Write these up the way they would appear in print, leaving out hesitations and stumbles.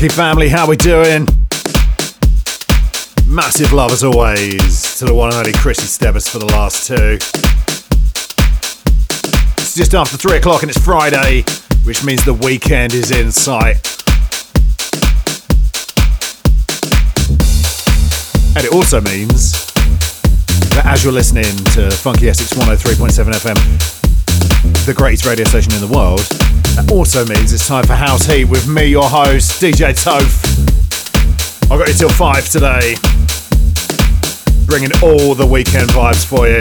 Funky family, how we doing? Massive love as always to the one and only Chrissy Stebbins for the last two. It's just after 3 o'clock and it's Friday, which means the weekend is in sight. And it also means that as you're listening to Funky SX 103.7 FM, the greatest radio station in the world, that also means it's time for House Heat with me, your host, DJ Toph. I've got you till 5 today, bringing all the weekend vibes for you.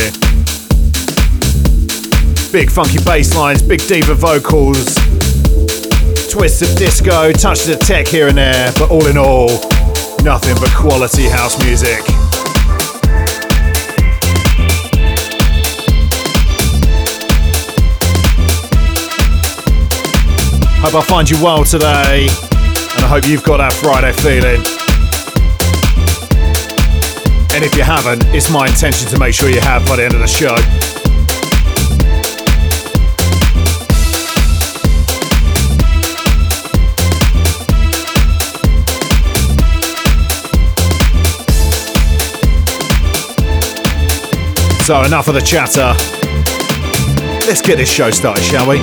Big funky bass lines, big diva vocals, twists of disco, touches of tech here and there, but all in all, nothing but quality house music. Hope I find you well today, and I hope you've got that Friday feeling. And if you haven't, it's my intention to make sure you have by the end of the show. So enough of the chatter, let's get this show started, shall we?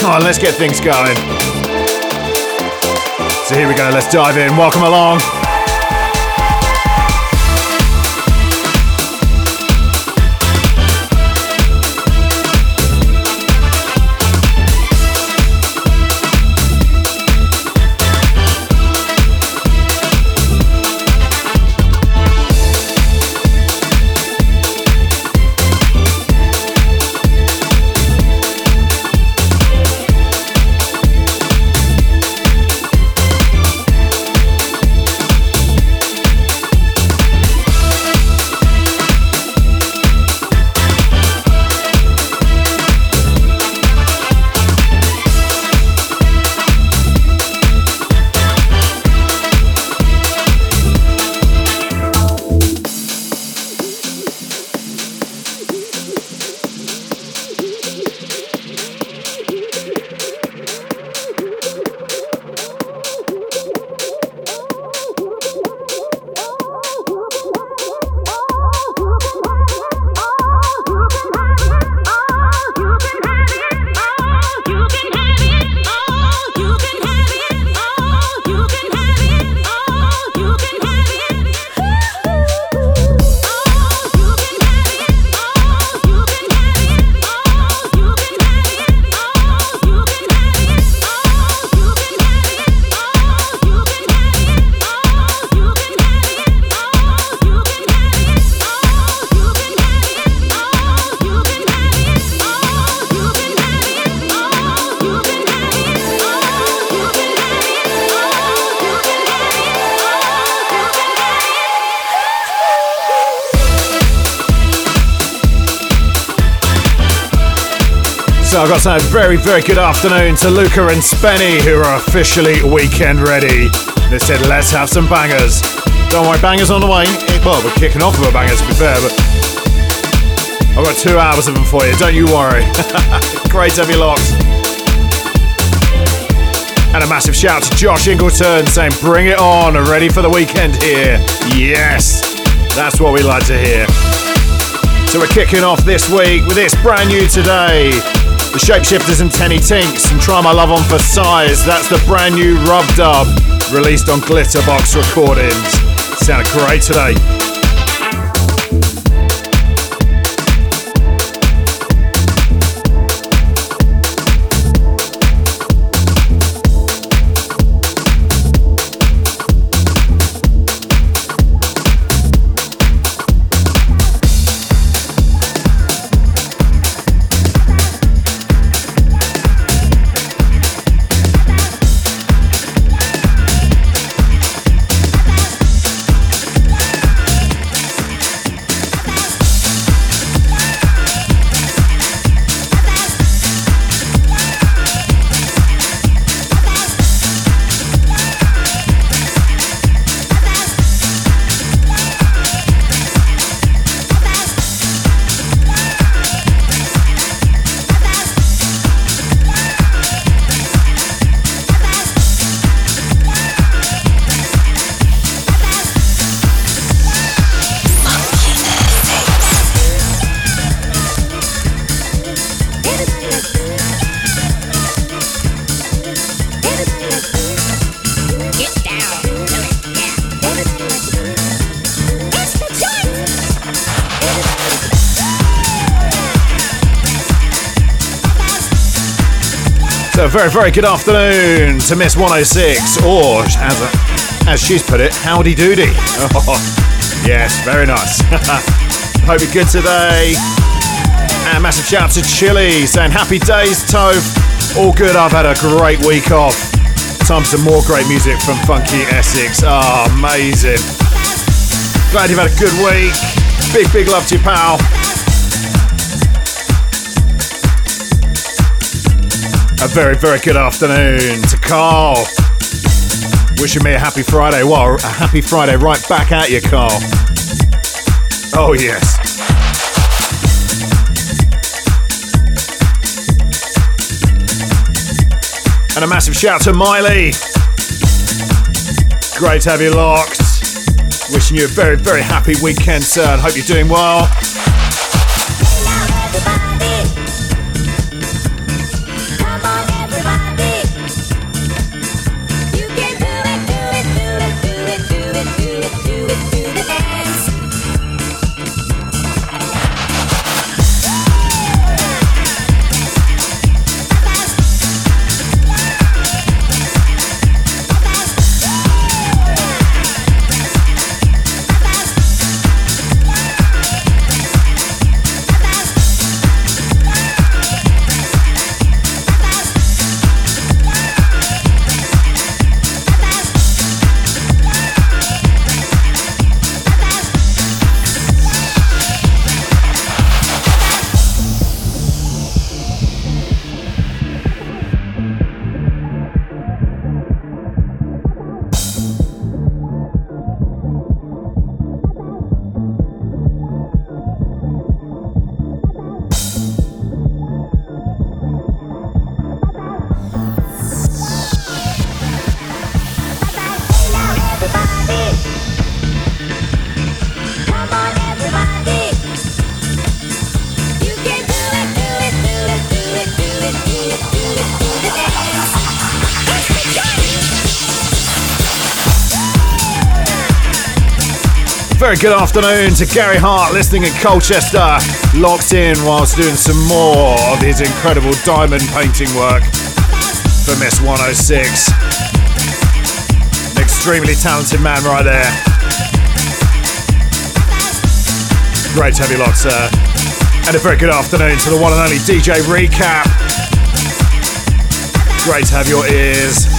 Come on, let's get things going. So here we go, let's dive in, welcome along. I've got to say a very, very good afternoon to Luca and Spenny, who are officially weekend ready. They said, let's have some bangers. Don't worry, bangers on the way. Well, we're kicking off with a banger, to be fair, but I've got 2 hours of them for you, don't you worry. Great to have you locked. And a massive shout to Josh Ingleton saying, bring it on, ready for the weekend here. Yes, that's what we like to hear. So we're kicking off this week with this brand new today. The Shapeshifters and Teni Tinks and Try My Love On For Size. That's the brand new Rub Dub released on Glitterbox Recordings. Sounded great today. a very, very good afternoon to Miss 106, or as she's put it, howdy doody. Oh, yes, very nice. Hope you're good today. And massive shout out to Chili saying happy days, Toph. All good, I've had a great week off. Time for some more great music from Funky SX. Oh, amazing. Glad you've had a good week. Big, big love to you, pal. A very, very good afternoon to Carl. Wishing me a happy Friday. Well, a happy Friday right back at you, Carl. Oh, yes. And a massive shout to Miley. Great to have you locked. Wishing you a very, very happy weekend, sir, and hope you're doing well. Very good afternoon to Gary Hart, listening in Colchester, locked in whilst doing some more of his incredible diamond painting work for Miss 106. An extremely talented man right there. Great to have you locked, sir. And a very good afternoon to the one and only DJ Recap. Great to have your ears.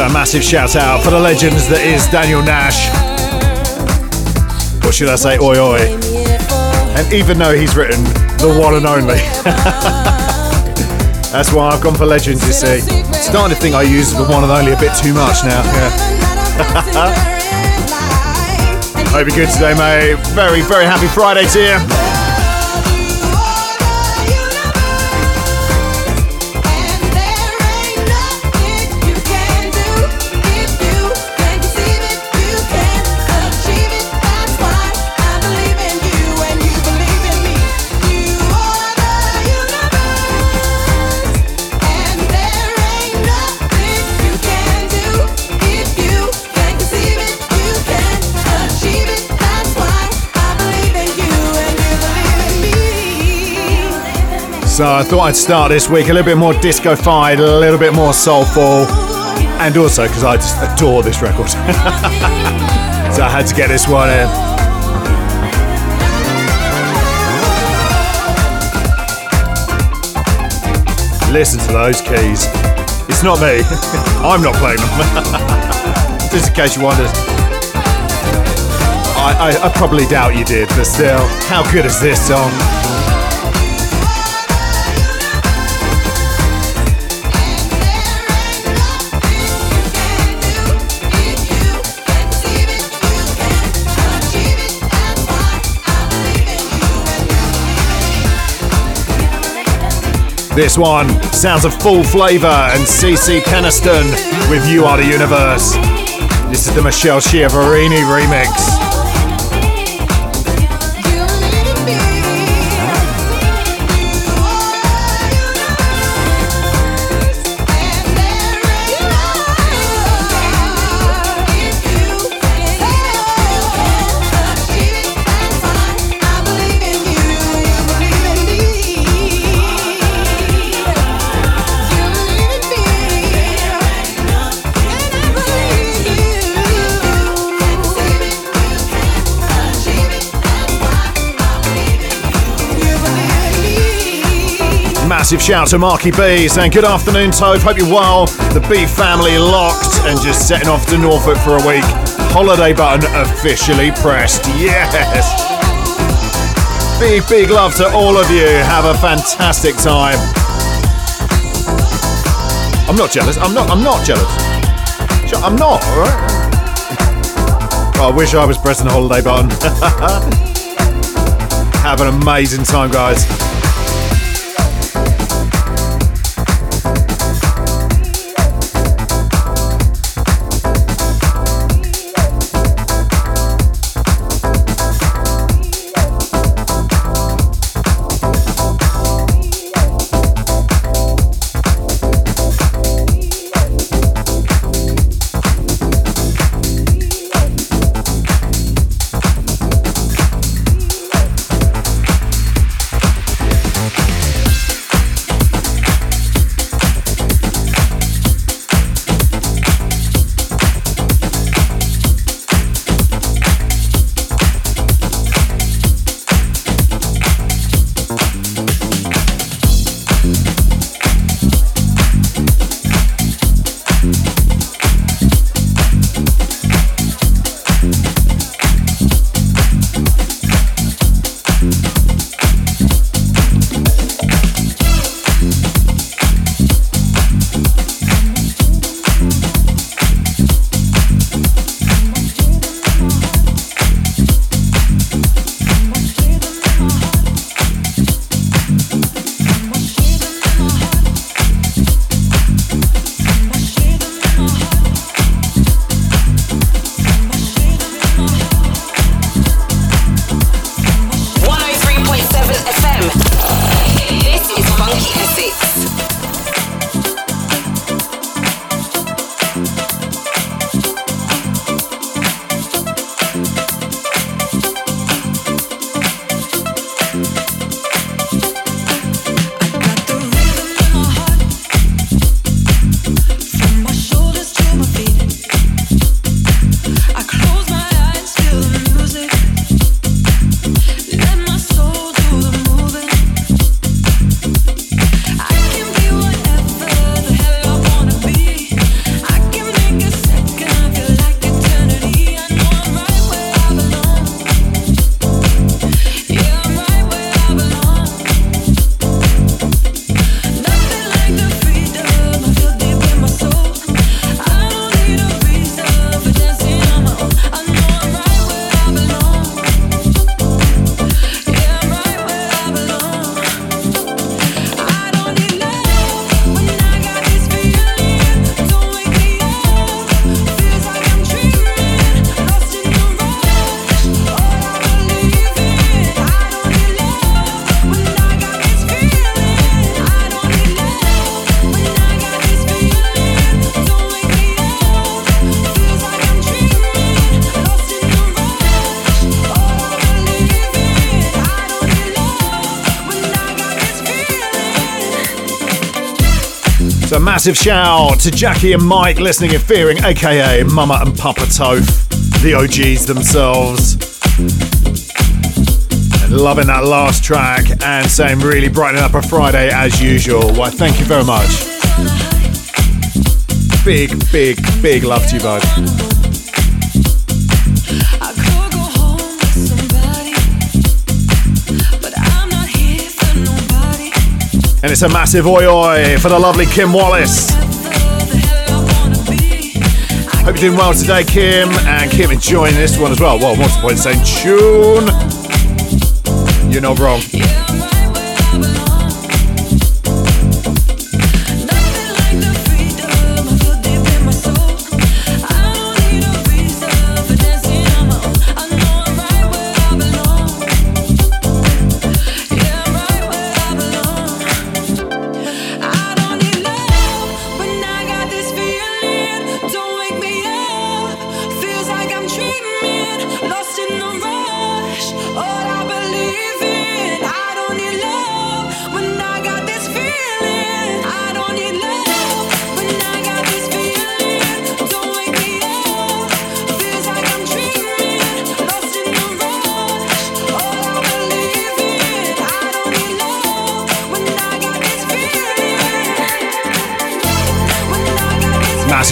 a massive shout out for the legends that is Daniel Nash, or should I say Oi Oi, and even though he's written the one and only that's why I've gone for legends, you see. Starting to think I use the one and only a bit too much now, yeah. Hope you're good today, mate. Very, very happy Friday to you. So I thought I'd start this week a little bit more disco-fied, a little bit more soulful, and also because I just adore this record. So I had to get this one in. Listen to those keys. It's not me. I'm not playing them. Just in case you wondered. I probably doubt you did, but still, how good is this song? This one, sounds of Full Flava and CeCe Peniston with You Are The Universe. This is the Michele Chiavarini remix. Massive shout to Marky B saying good afternoon Toph, hope you're well. The B family locked and just setting off to Norfolk for a week. Holiday button officially pressed, yes. Big, big love to all of you. Have a fantastic time. I'm not jealous. I'm not jealous. I'm not, all right? Well, I wish I was pressing the holiday button. Have an amazing time, guys. massive shout out to Jackie and Mike listening and fearing, aka Mama and Papa Toph, the OGs themselves. And loving that last track and saying really brightening up a Friday as usual. Why, thank you very much. Big love to you both. And it's a massive oi oi for the lovely Kim Wallace. Hope you're doing well today, Kim. And Kim enjoying this one as well. Well, what's the point of saying tune? You're not wrong.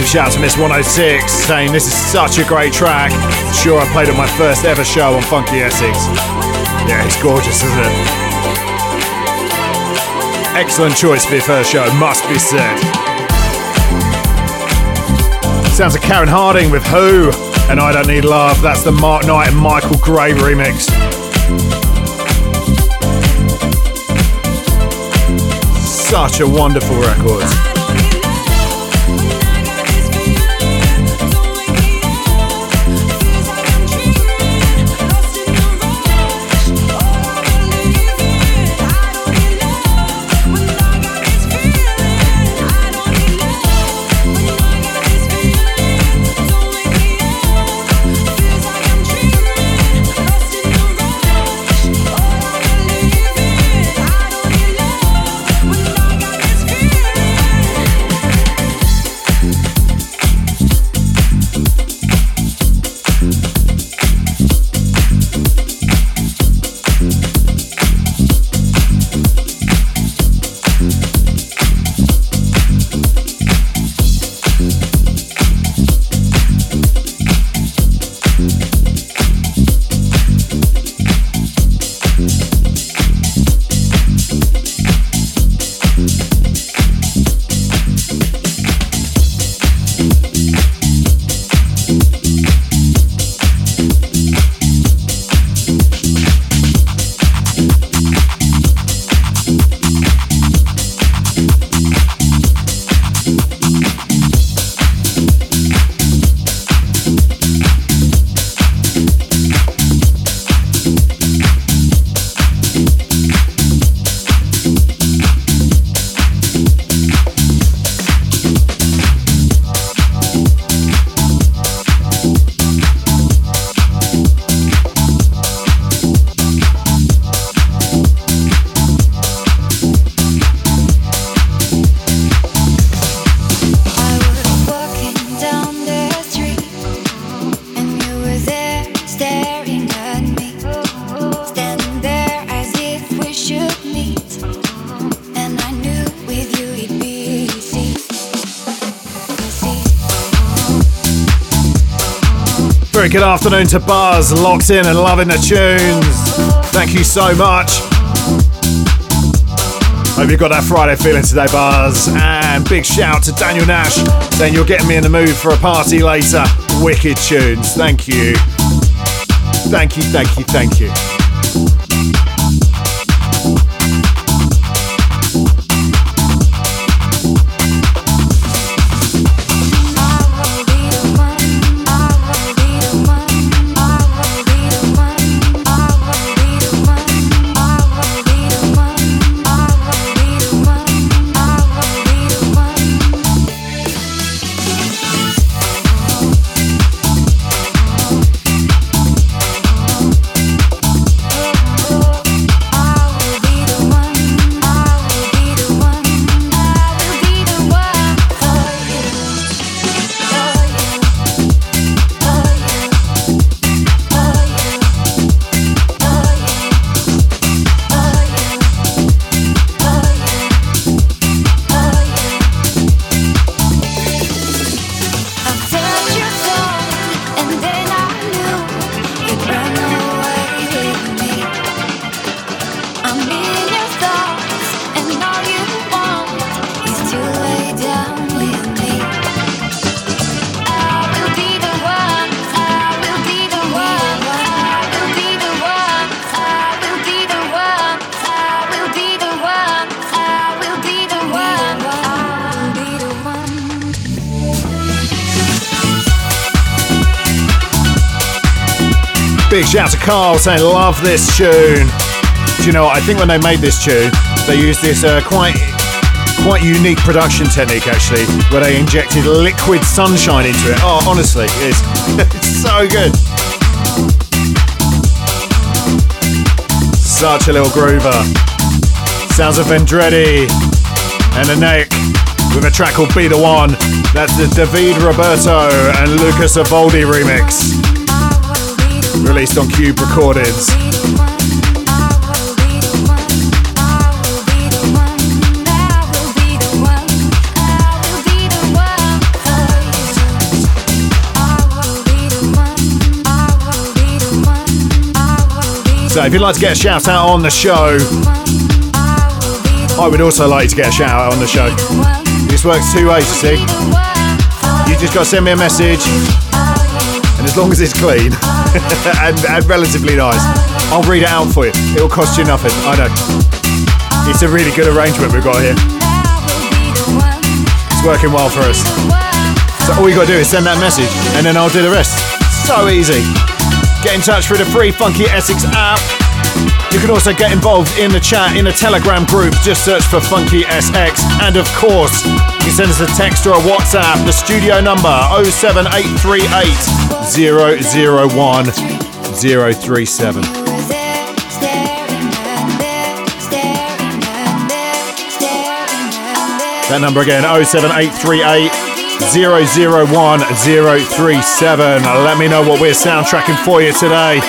Shout out to Miss 106 saying this is such a great track. I'm sure I played on my first ever show on Funky SX. Yeah, it's gorgeous, isn't it? Excellent choice for your first show, must be said. Sounds like Karen Harding with Who and I Don't Need Love. That's the Mark Knight and Michael Gray remix. Such a wonderful record. Good afternoon to Buzz, locked in and loving the tunes. Thank you so much. Hope you've got that Friday feeling today, Buzz. And big shout to Daniel Nash, saying you're getting me in the mood for a party later. Wicked tunes. Thank you. Thank you. Big shout to Carl saying, love this tune. Do you know what? I think when they made this tune, they used this quite unique production technique, actually, where they injected liquid sunshine into it. Oh, honestly, it's so good. Such a little groover. Sounds of Vendredi and Anaik with a track called Be The One. That's the Davide Ruberto and Luca Savoldi remix, released on Cube Recordings. So if you'd like to get a shout out on the show, I would also like to get a shout out on the show. This works 2 ways, you see. You just got to send me a message, and as long as it's clean and relatively nice, I'll read it out for you. It'll cost you nothing, I know. It's a really good arrangement we've got here. It's working well for us. So all you got to do is send that message, and then I'll do the rest. So easy. Get in touch through the free Funky SX app. You can also get involved in the chat in the Telegram group. Just search for Funky SX. And of course, you can send us a text or a WhatsApp. The studio number 07838 001 037. That number again, 07838 001 037. Let me know what we're soundtracking for you today.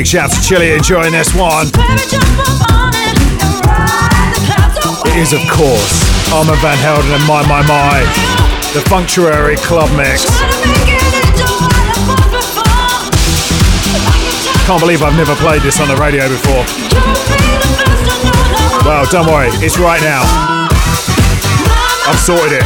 Big shout to Chili enjoying this one. It is, of course, Armand Van Helden and My, the Funktuary Club Mix. Can't believe I've never played this on the radio before. Well, don't worry, it's right now. I've sorted it.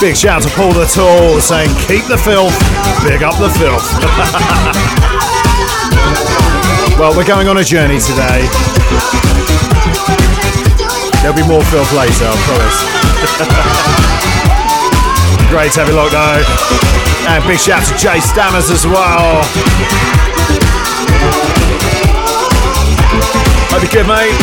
Big shout to Paul the Tool saying, keep the filth, big up the filth. Well, we're going on a journey today. There'll be more filth later, I promise. Great to have you locked though. And big shout to Jay Stammers as well. Hope you're good, mate.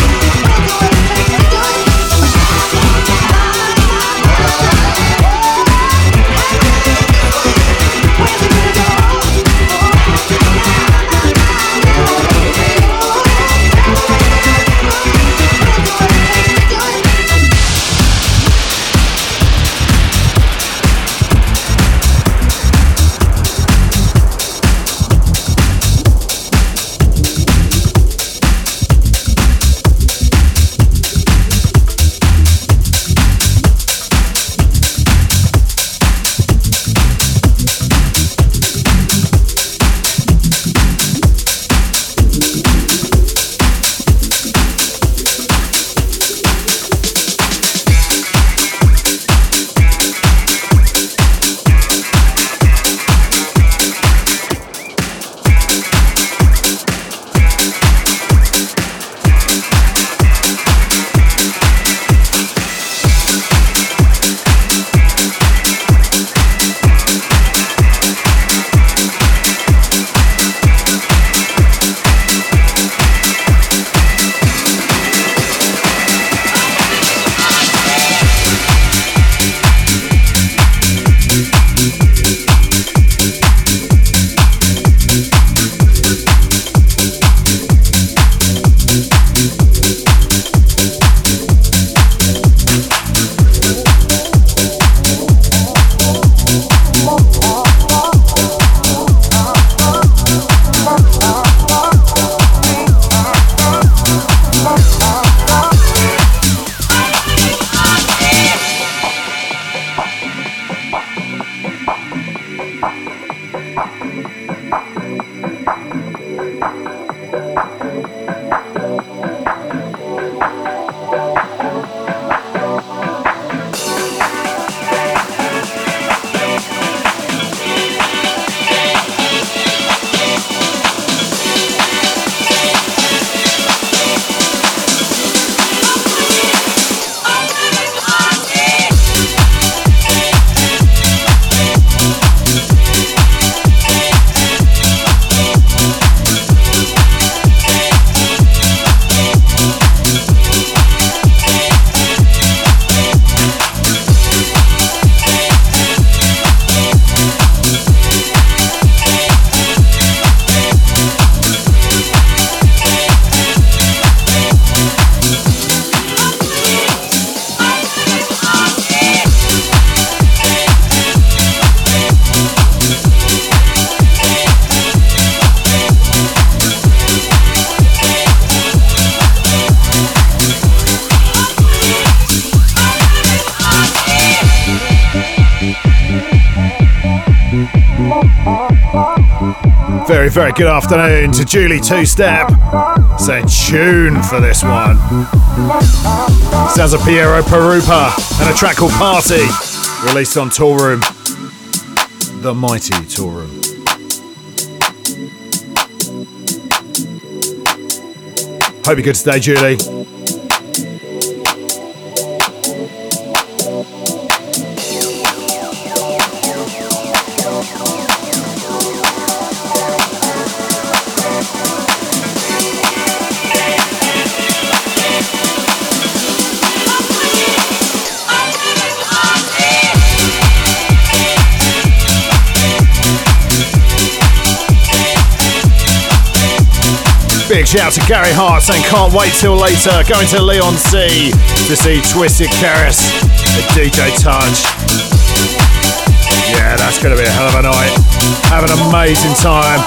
Very, very good afternoon to Julie Two Step. Stay tuned for this one. Sounds of Piero Pirupa and a track called Party, released on Tour Room, the mighty Tour Room. Hope you're good today, Julie. Big shout to Gary Hart saying can't wait till later. Going to Leon C to see Twisted Keras at DJ Touch. Yeah, that's going to be a hell of a night. Have an amazing time.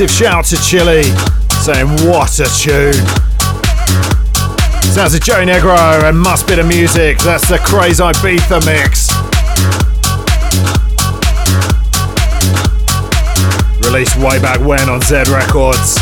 massive shout to Chile, saying what a tune. Sounds of Joey Negro and Must Be The Music. That's the Craze Ibiza mix, released way back when on Z Records.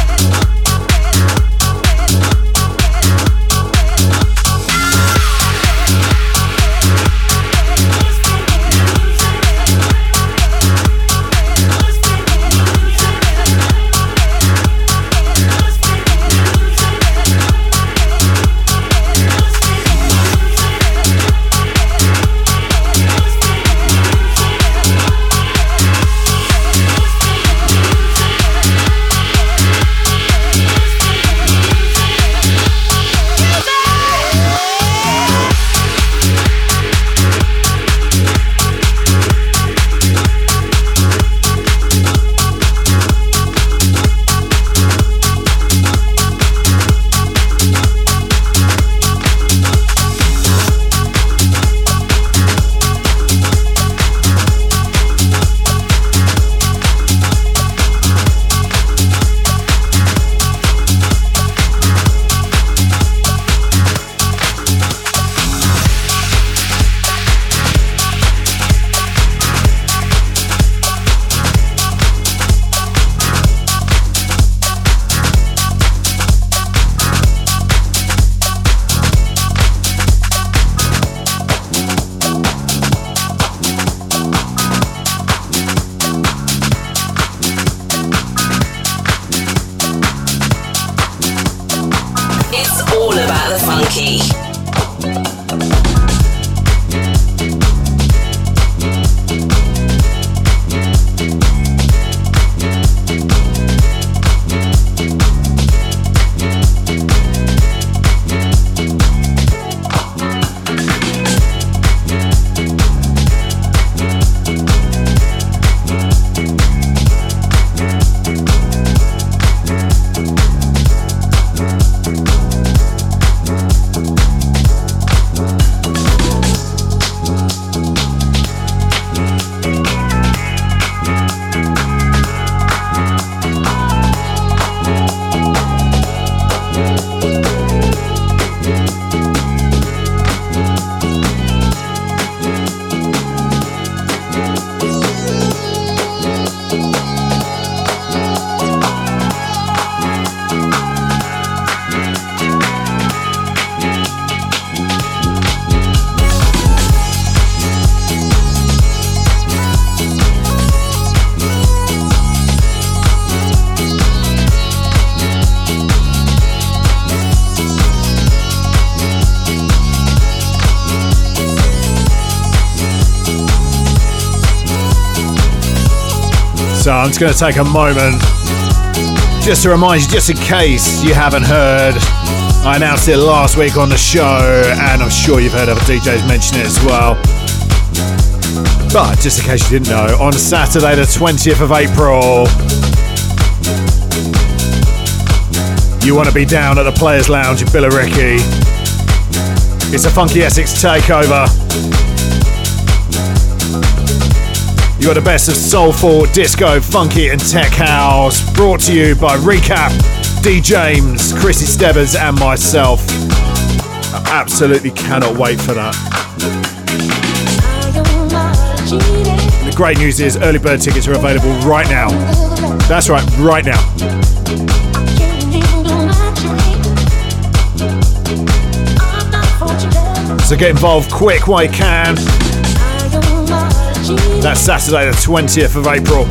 So I'm just going to take a moment just to remind you, just in case you haven't heard, I announced it last week on the show, and I'm sure you've heard other DJs mention it as well. But just in case you didn't know, on Saturday the 20th of April, you want to be down at the Players Lounge in Billericay. It's a Funky SX takeover. You got the best of soulful, disco, funky and tech house, brought to you by Recap, D. James, Chrissy Stebbins and myself. I absolutely cannot wait for that. And the great news is early bird tickets are available right now. That's right, right now. So get involved quick while you can. That's Saturday the 20th of April.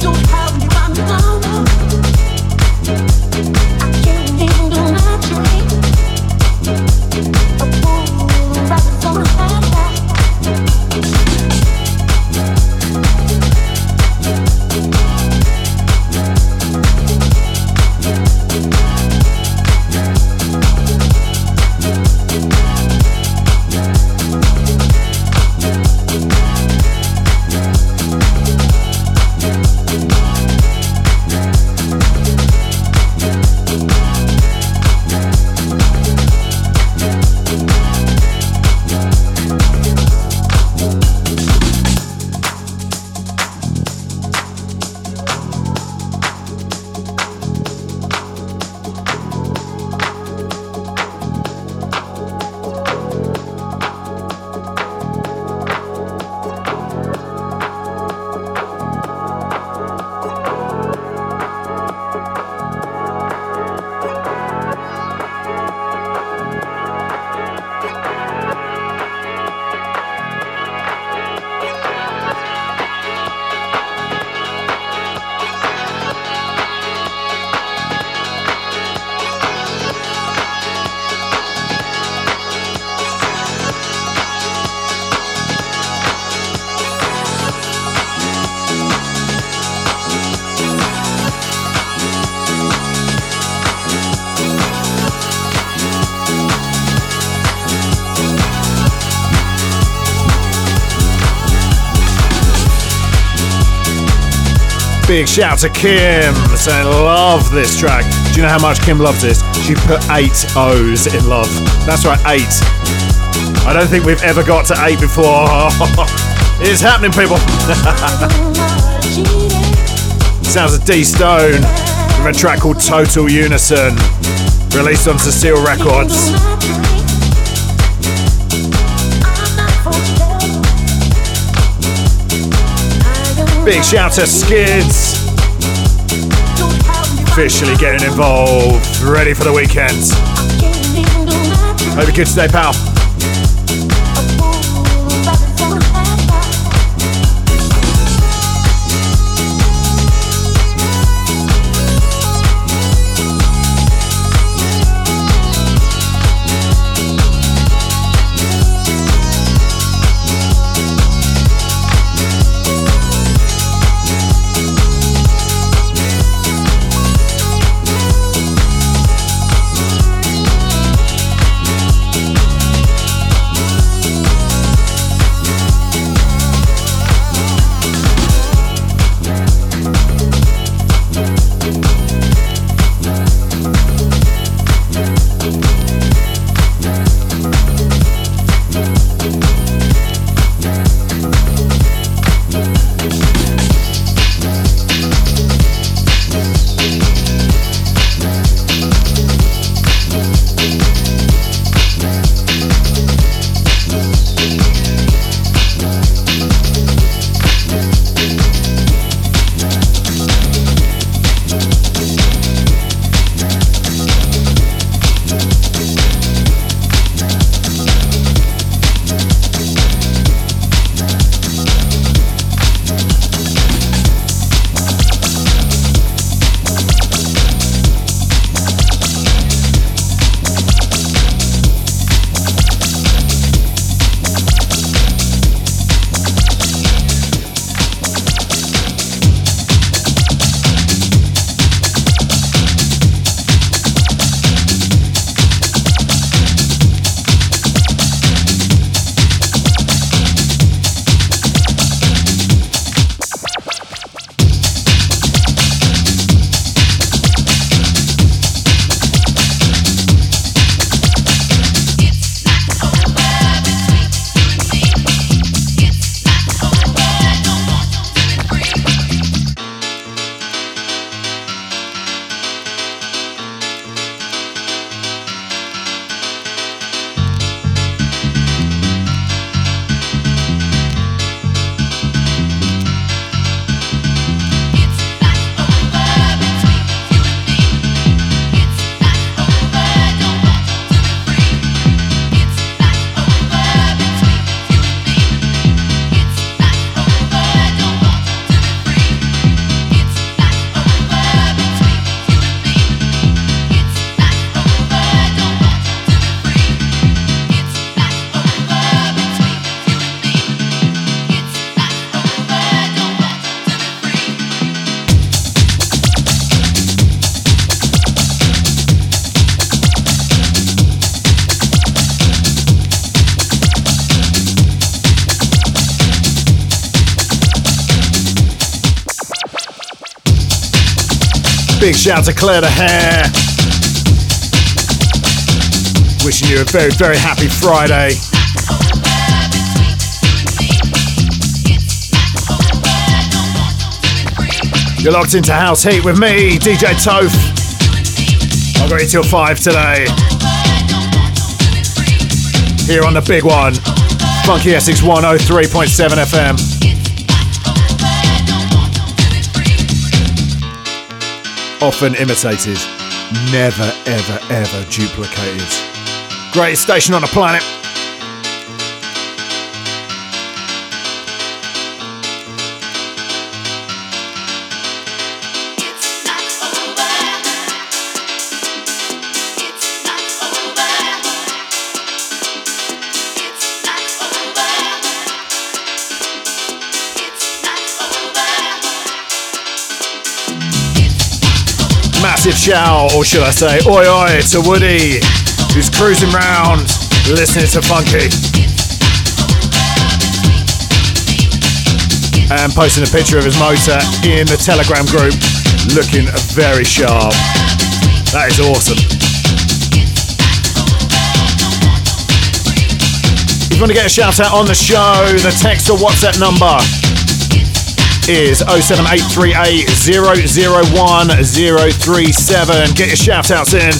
big shout to Kim, saying love this track. Do you know how much Kim loves this? She put 8 O's in love. That's right, 8. I don't think we've ever got to 8 before. It's happening, people. Sounds of D Stone from a track called Total Unison, released on Cecile Records. Big shout to Skids, officially getting involved, ready for the weekend. Hope you're good today, pal. Big shout to Claire the Hair. Wishing you a very, very happy Friday. You're locked into House Heat with me, DJ Toph. I've got you till 5 today. Here on the big one, Funky SX 103.7 FM. Often imitated, never, ever, ever duplicated. Greatest station on the planet. Shout, or should I say oi oi, to Woody, who's cruising round listening to Funky. and posting a picture of his motor in the Telegram group, looking very sharp. That is awesome. If you want to get a shout out on the show, the text or WhatsApp number is 07838 001037. Get your shout outs in.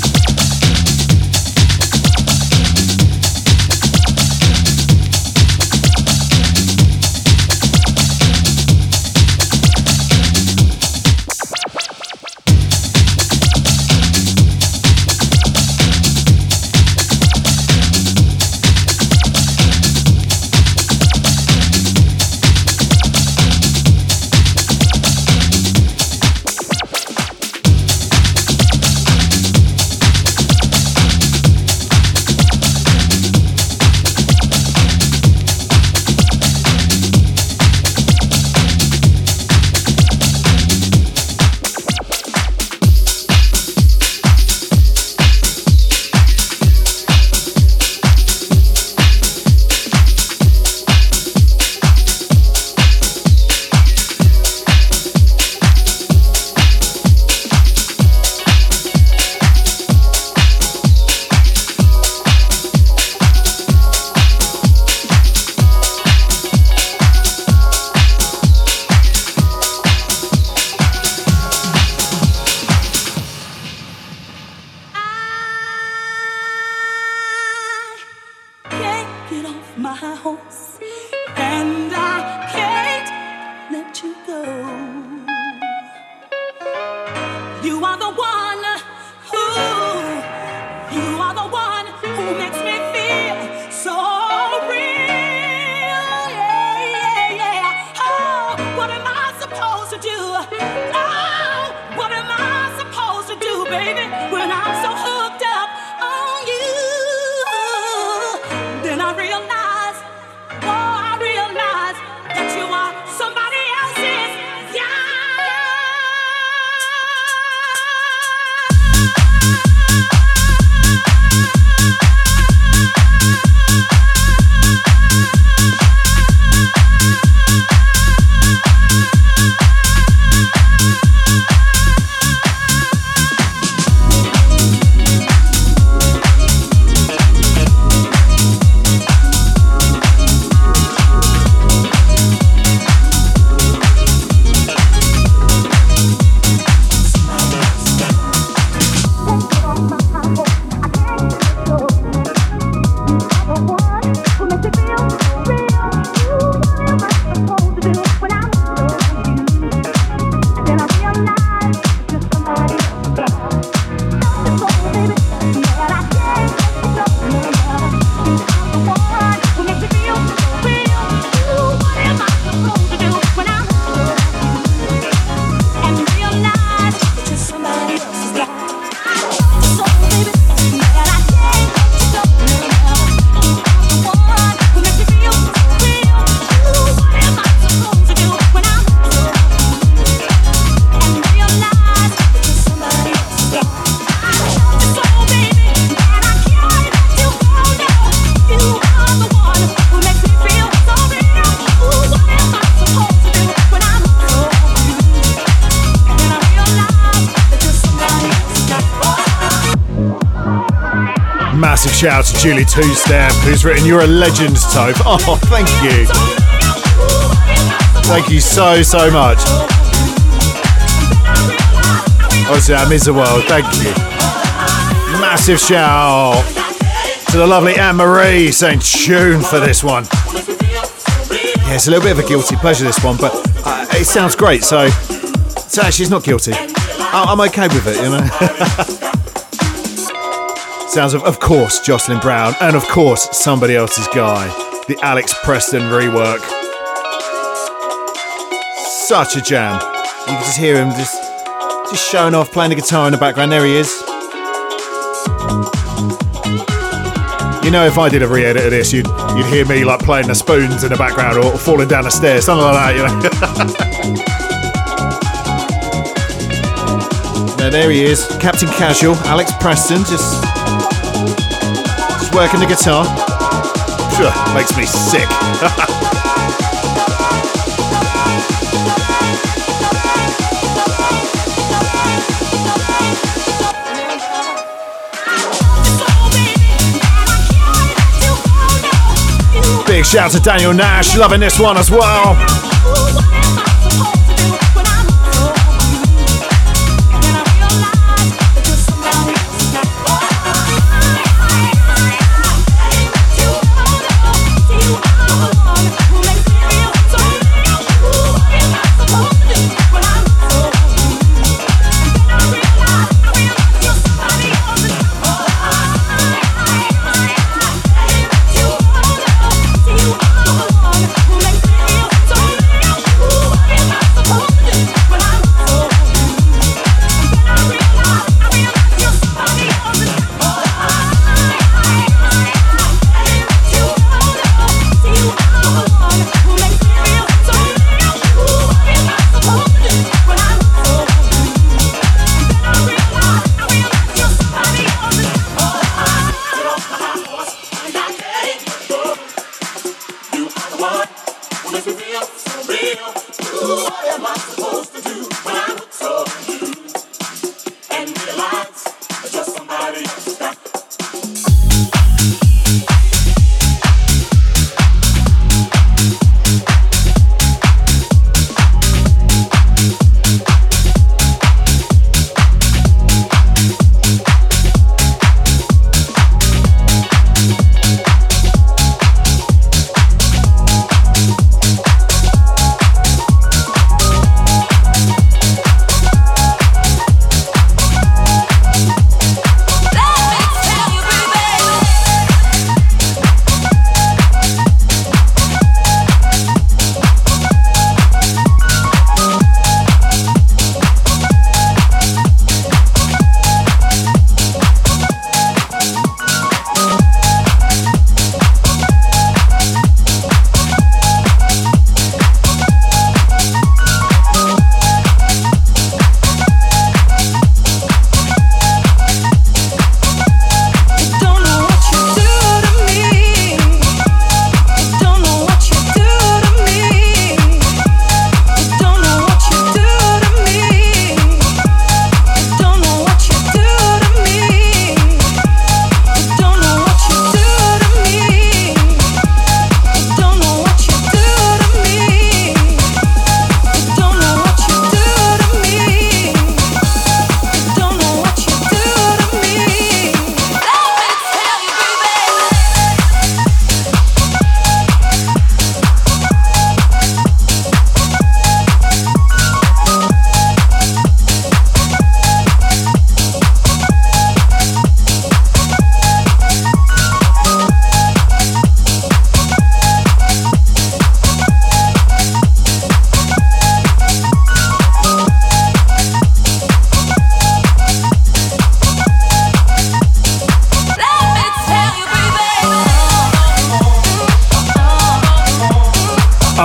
Shout out to Julie Two-Step, who's written, "You're a legend, Toph." Oh, thank you. Thank you so, so much. Honestly, I miss the world. Thank you. Massive shout to the lovely Anne-Marie, saying tune for this one. Yeah, it's a little bit of a guilty pleasure, this one, but it sounds great, so it's actually not guilty. I'm okay with it, you know. Sounds of course, Jocelyn Brown, and of course, Somebody Else's Guy, the Alex Preston rework. Such a jam. You can just hear him just showing off, playing the guitar in the background. There he is. You know, if I did a re-edit of this, you'd hear me like playing the spoons in the background or falling down the stairs, something like that, you know. Now, there he is, Captain Casual, Alex Preston, just working the guitar. Sure, makes me sick. Big shout to Daniel Nash, loving this one as well.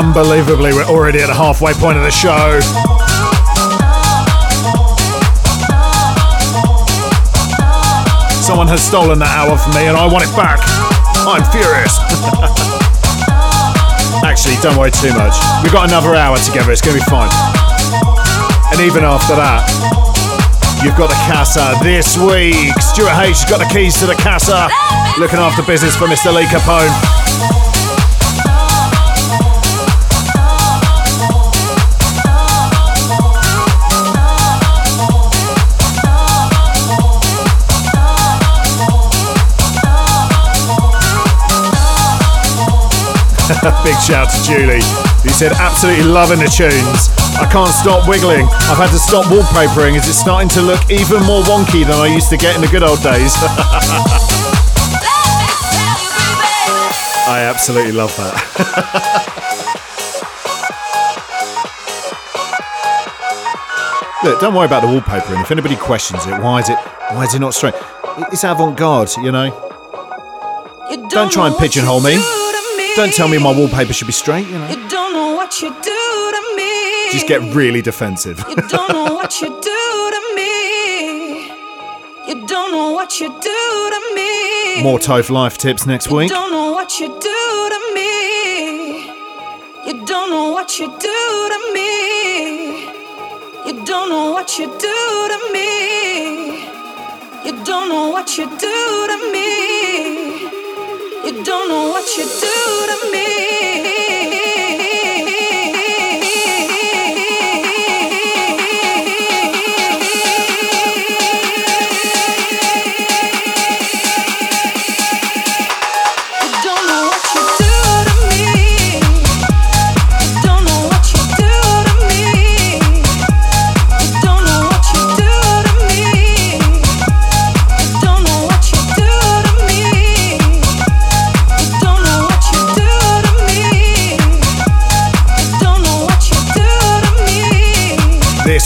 Unbelievably, we're already at the halfway point of the show. Someone has stolen that hour from me and I want it back. I'm furious. Actually, don't worry too much. We've got another hour together, it's going to be fine. And even after that, you've got the Casa this week. Stuart Hayes has got the keys to the Casa, looking after business for Mr. Lee Capone. Big shout to Julie, who said absolutely loving the tunes. I can't stop wiggling. I've had to stop wallpapering as it's starting to look even more wonky than I used to get in the good old days. I absolutely love that. Look, don't worry about the wallpapering. If anybody questions it, why is it not straight? It's avant-garde, you know. Don't try and pigeonhole me. Don't tell me my wallpaper should be straight, you know. You don't know what you do to me. Just get really defensive. You don't know what you do to me. You don't know what you do to me. More Toph life tips next week. You don't know what you do to me. You don't know what you do to me. don't know what you do to me. You don't know what you do to me. You don't know what you do to me.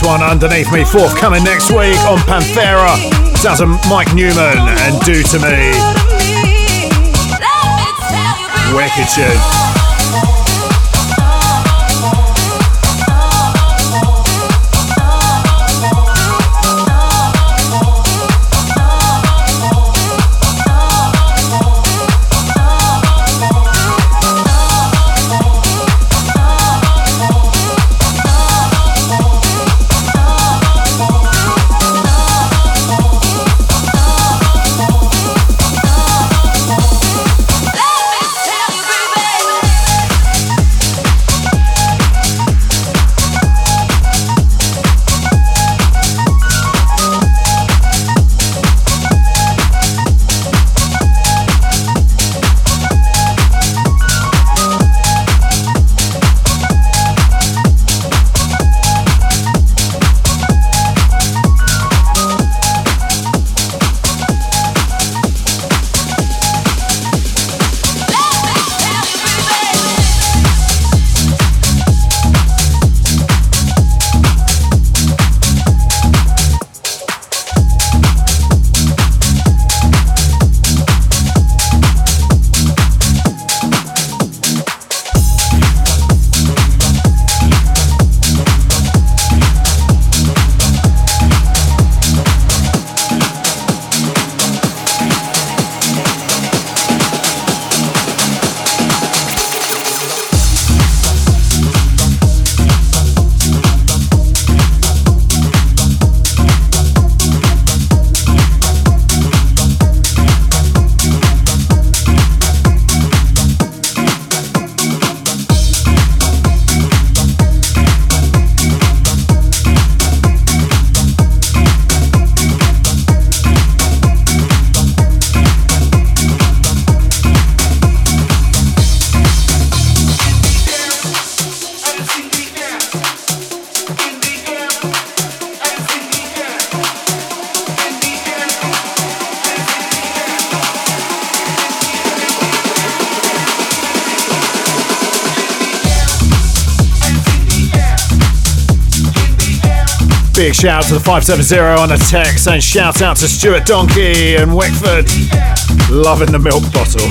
One underneath me, forthcoming next week on Panthera. Sounds of Mike Newman and Do To Me. Wicked shit. Big shout out to the 570 on the text, and shout out to Stuart Donkey and Wickford. Loving the milk bottle.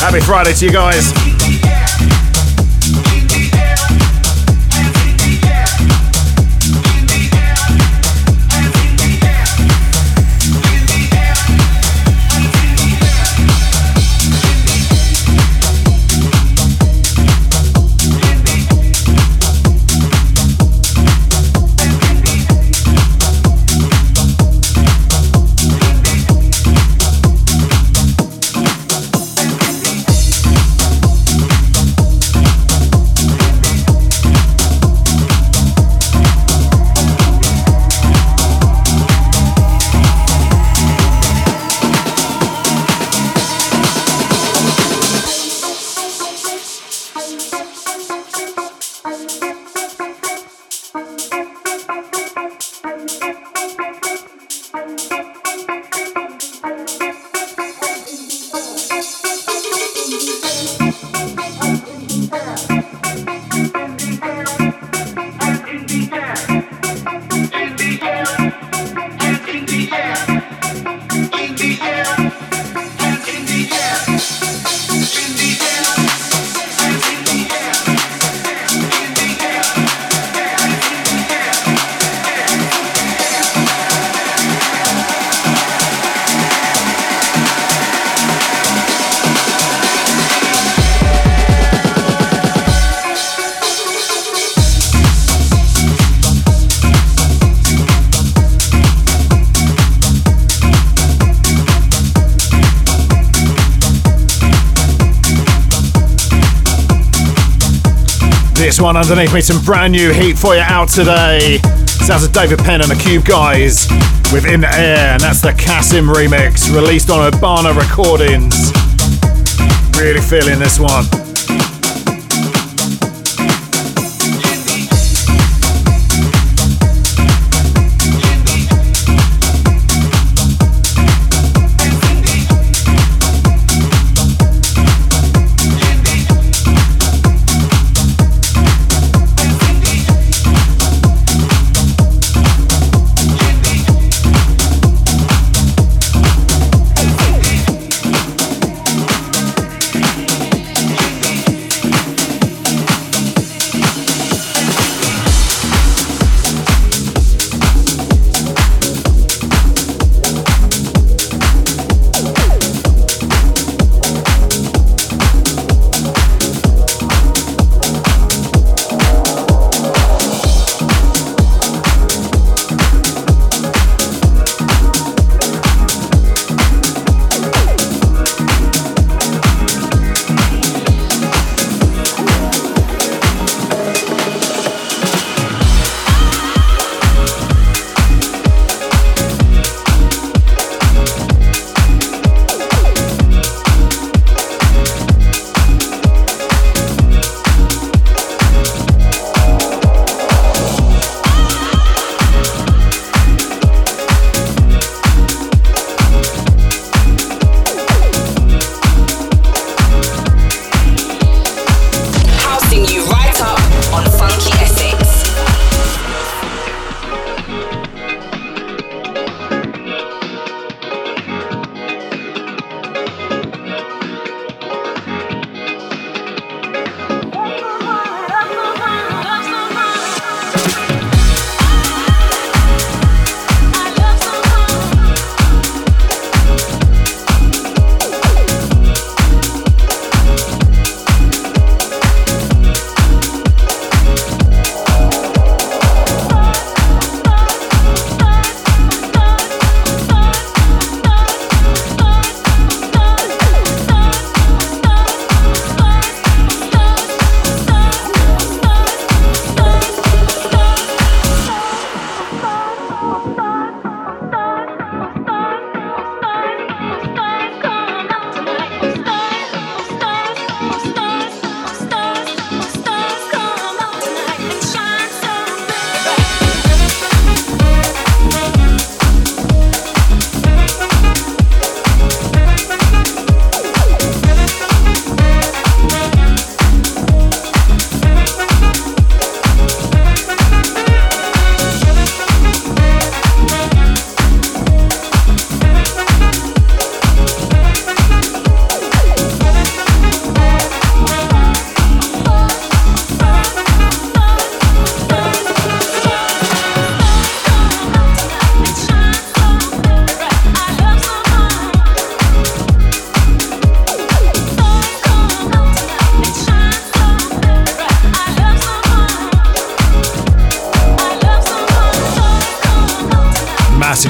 Happy Friday to you guys. This one underneath me, some brand new heat for you out today. Sounds of David Penn and the Cube Guys with In The Air, and that's the Kasim remix, released on Urbana Recordings. Really feeling this one.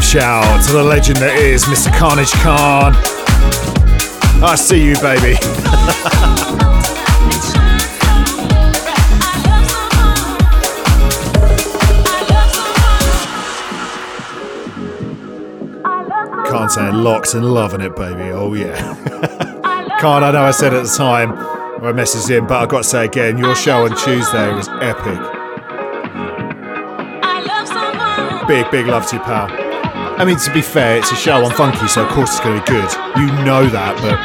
Shout to the legend that is Mr. Carnage Khan. I see you, baby. Khan saying locks and loving it, baby. Oh, yeah. Khan, I know I said at the time when I messaged him, but I've got to say again, your show on Tuesday was epic. Big, big love to you, pal. I mean, to be fair, it's a show on Funky, so of course it's going to be good. You know that, but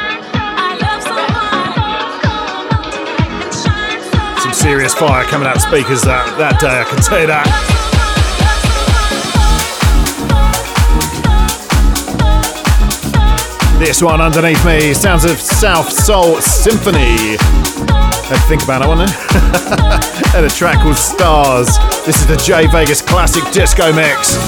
some serious fire coming out of speakers that day, I can tell you that. This one underneath me, sounds of South Soul Symphony. Let's think about that one then. And a track called Stars. This is the J Vegas Classic Disco Mix.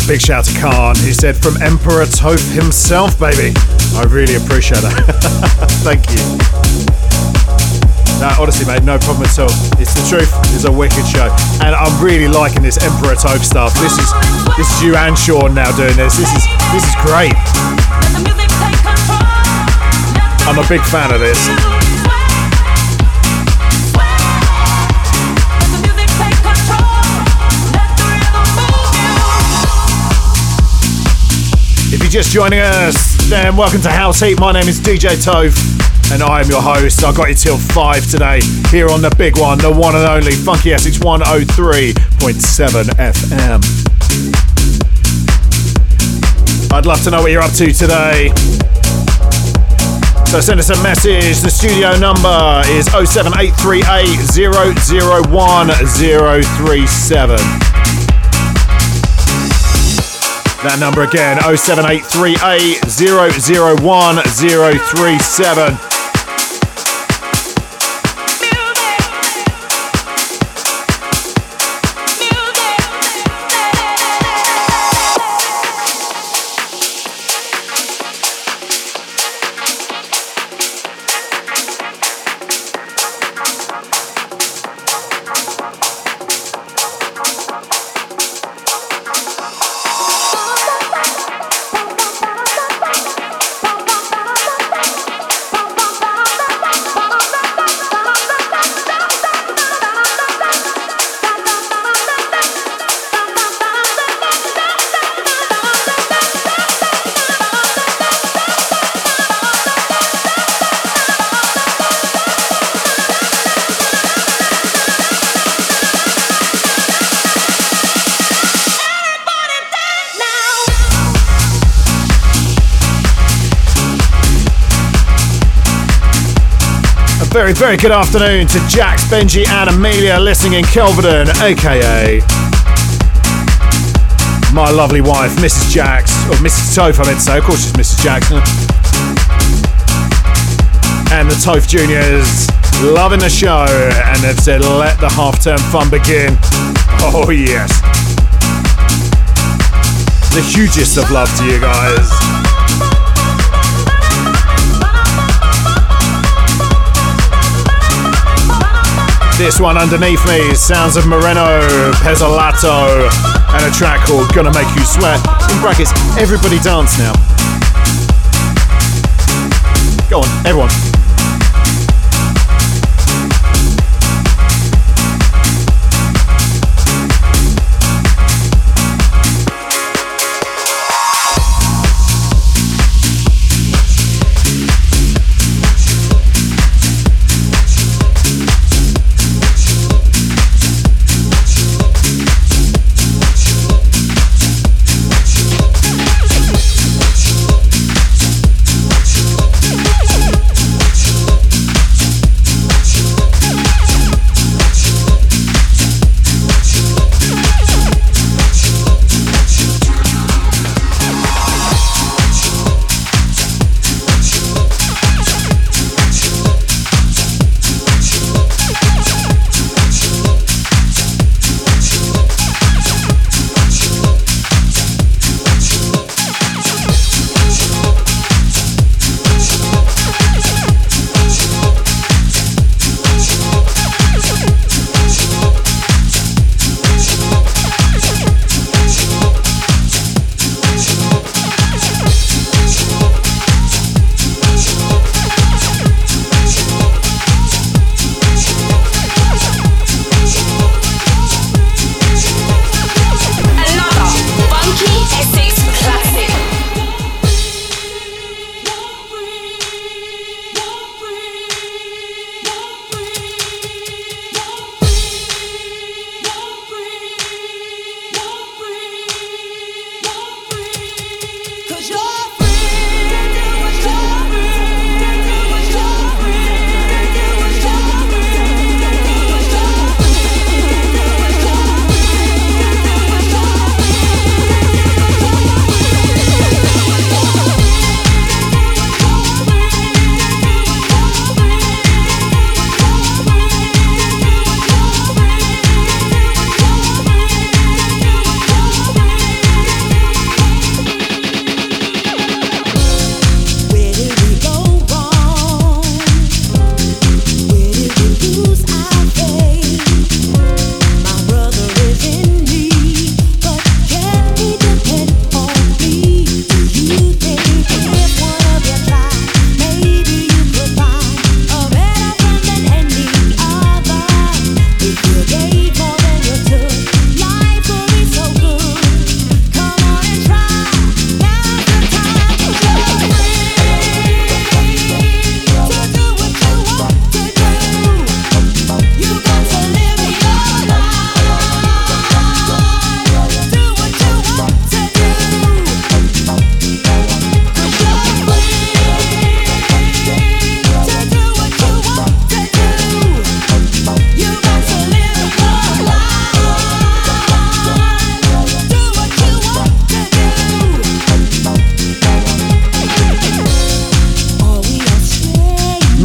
So big shout to Khan, who said, from Emperor Toph himself, baby. I really appreciate that. Thank you. No, honestly, mate, no problem at all. It's the truth. It's a wicked show. And I'm really liking this Emperor Toph stuff. This is you and Sean now doing this. This is great. I'm a big fan of this. If you're just joining us, then welcome to House Heat. My name is DJ Toph, and I am your host. I got you till 5 today, here on the big one, the one and only Funky SX 103.7 FM. I'd love to know what you're up to today. So send us a message. The studio number is 07838 001 037. That number again, 07838 001 037. Very, very good afternoon to Jax, Benji and Amelia listening in Kelvedon, aka my lovely wife, Mrs. Jax, or Mrs. Toph I meant to say, of course she's Mrs. Jackson. And the Toph Juniors loving the show and they've said let the half-term fun begin. Oh yes. The hugest of love to you guys. This one underneath me is Sounds of Moreno, Pezzolato, and a track called Gonna Make You Sweat, in brackets, everybody dance now. Go on, everyone.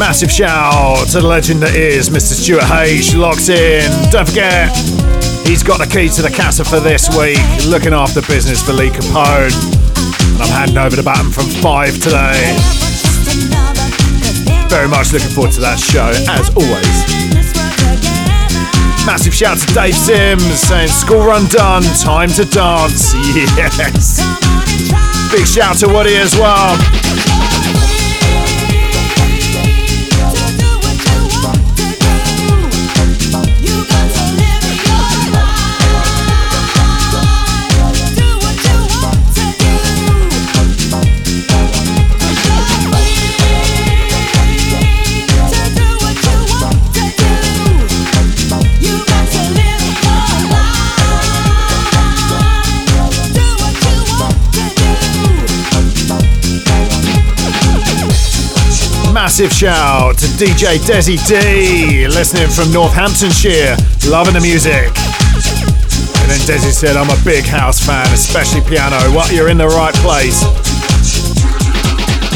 Massive shout to the legend that is Mr. Stuart Hayes, locked in. Don't forget, he's got the key to the casa for this week, looking after business for Lee Capone. And I'm handing over the baton from 5 today. Very much looking forward to that show, as always. Massive shout to Dave Sims, saying school run done, time to dance. Yes. Big shout to Woody as well. Massive shout to DJ Desi D, listening from Northamptonshire, loving the music. And then Desi said, I'm a big house fan, especially piano. Well, you're in the right place.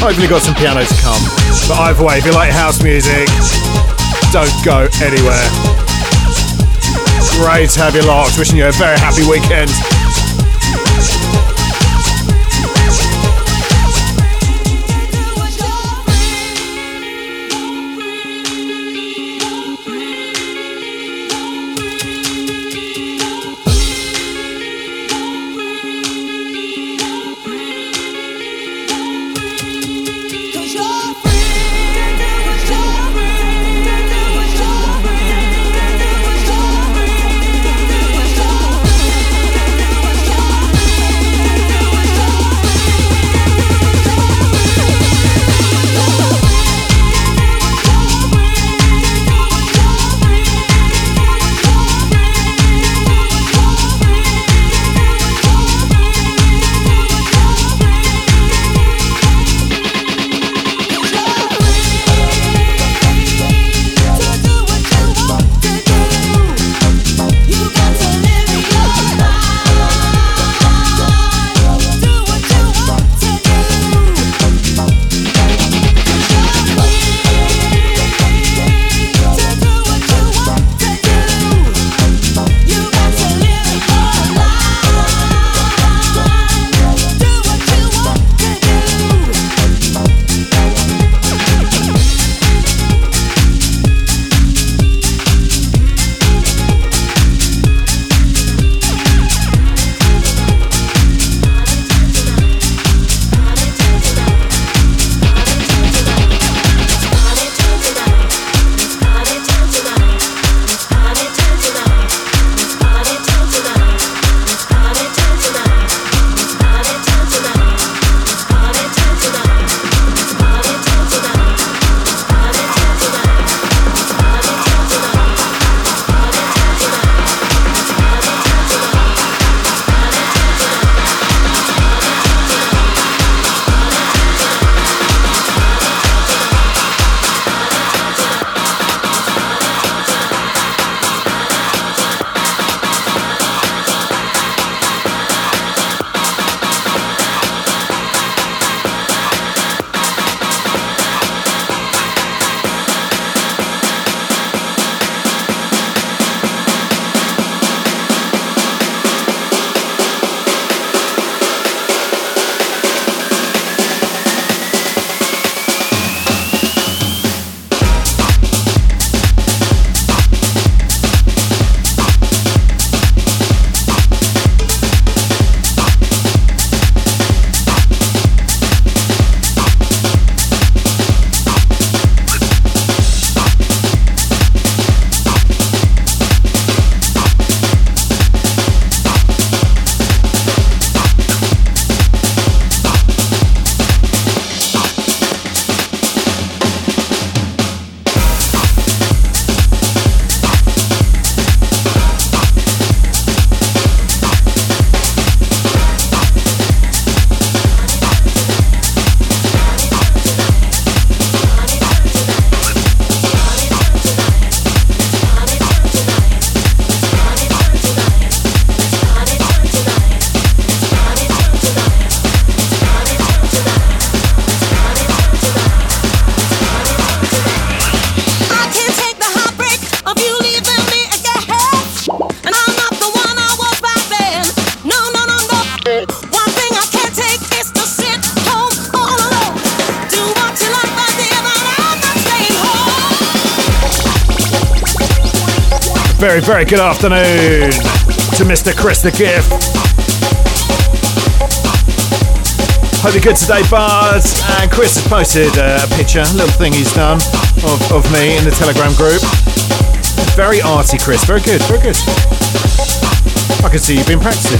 Hopefully got some piano to come. But either way, if you like house music, don't go anywhere. Great to have you locked. Wishing you a very happy weekend. Very, very good afternoon to Mr. Chris the Gift. Hope you're good today, Bard. And Chris has posted a picture, a little thing he's done of me in the Telegram group. Very arty, Chris. Very good, very good. I can see you've been practicing.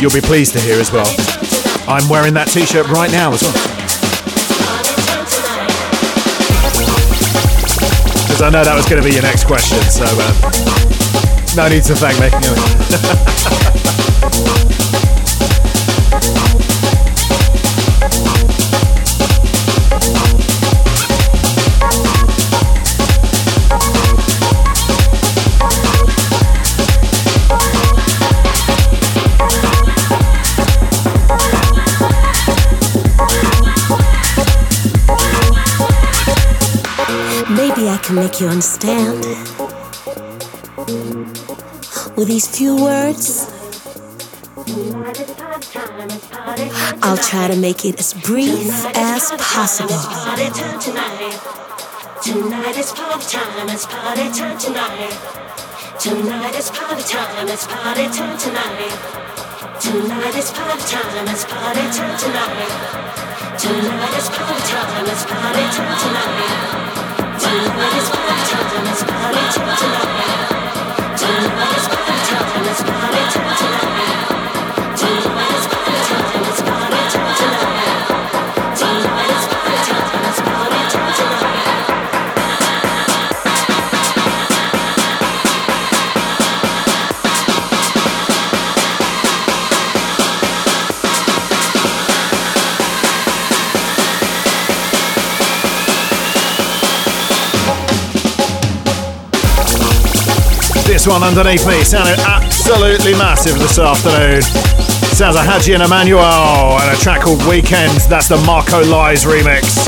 You'll be pleased to hear as well, I'm wearing that t-shirt right now as well, because I know that was going to be your next question, so no need to thank me. Can make you understand with these few words. I'll try to make it as brief as possible. Tonight is party time, it's party time tonight. Tonight is party time, it's party time tonight. Tonight is party time, it's party time tonight. Tonight is party time, it's party time tonight. Tonight is party time, it's party time tonight. Tonight is party time, it's party time tonight. Tonight is party time, it's party time tonight. Tonight is party time, it's party time tonight. This one underneath me sounded absolutely massive this afternoon. Sounds like Haji and Emmanuel and a track called Weekends. That's the Marco Lies remix.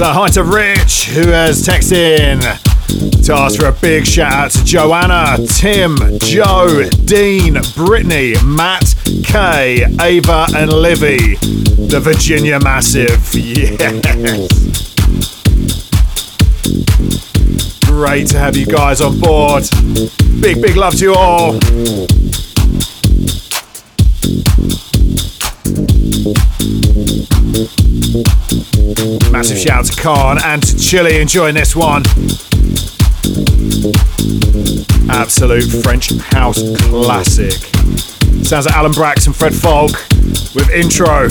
So hi to Rich, who has texted in to ask for a big shout out to Joanna, Tim, Joe, Dean, Brittany, Matt, Kay, Ava and Livy, the Virginia Massive. Yes. Great to have you guys on board. Big, big love to you all. Massive shout to Khan and to Chile, enjoying this one. Absolute French house classic. Sounds like Alan Brax and Fred Falk with Intro.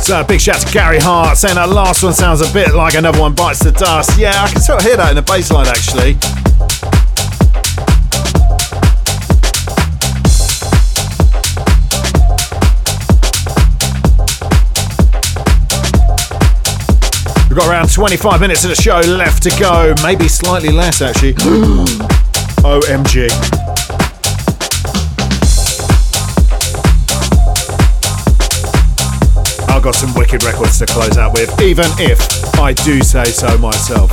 So big shout to Gary Hart saying that last one sounds a bit like Another One Bites the Dust. Yeah, I can sort of hear that in the bass line actually. We've got around 25 minutes of the show left to go, maybe slightly less actually. OMG. I've got some wicked records to close out with, even if I do say so myself.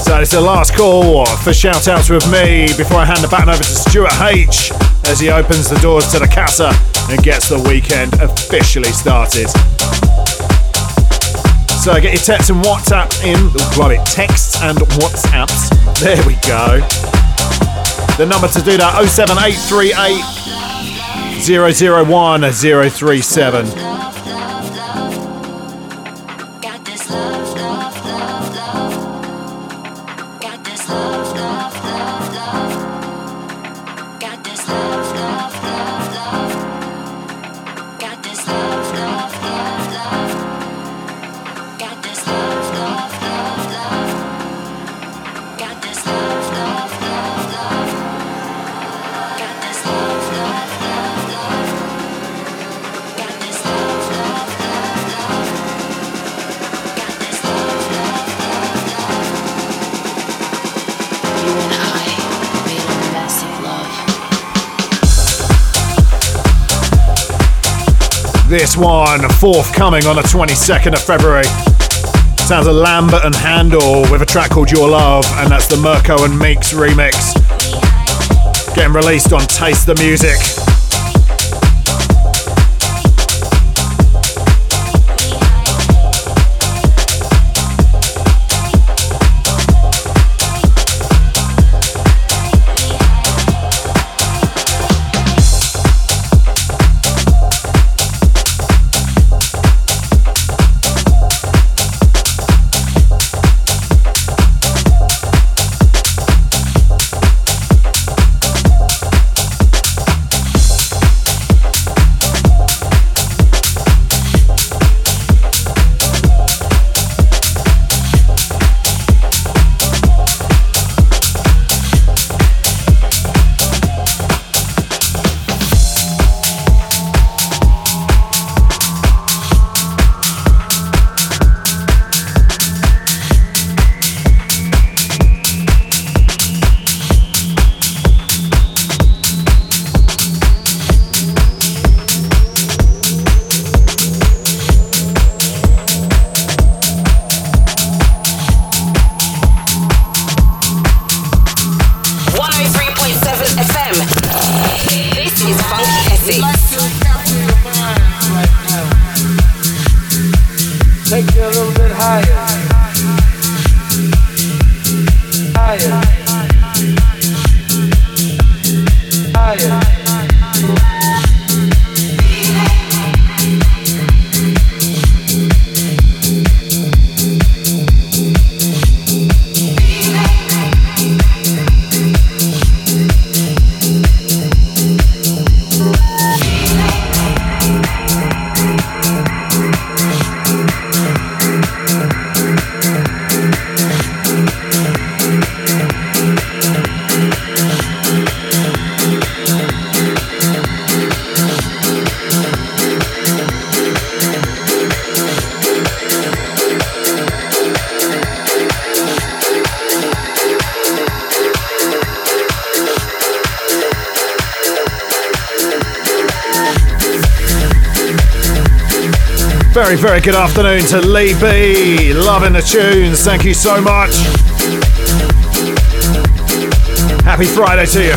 So it's the last call for shout outs with me before I hand the baton over to Stuart H as he opens the doors to the casa and gets the weekend officially started. So get your texts and WhatsApp in, texts and WhatsApps, there we go. The number to do that, 07838 001 037. This one forthcoming on the 22nd of February. Sounds of Lambert and Handel with a track called Your Love, and that's the Mirko and Meeks remix. Getting released on Taste the Music. Very, very good afternoon to Lee B. Loving the tunes. Thank you so much. Happy Friday to you.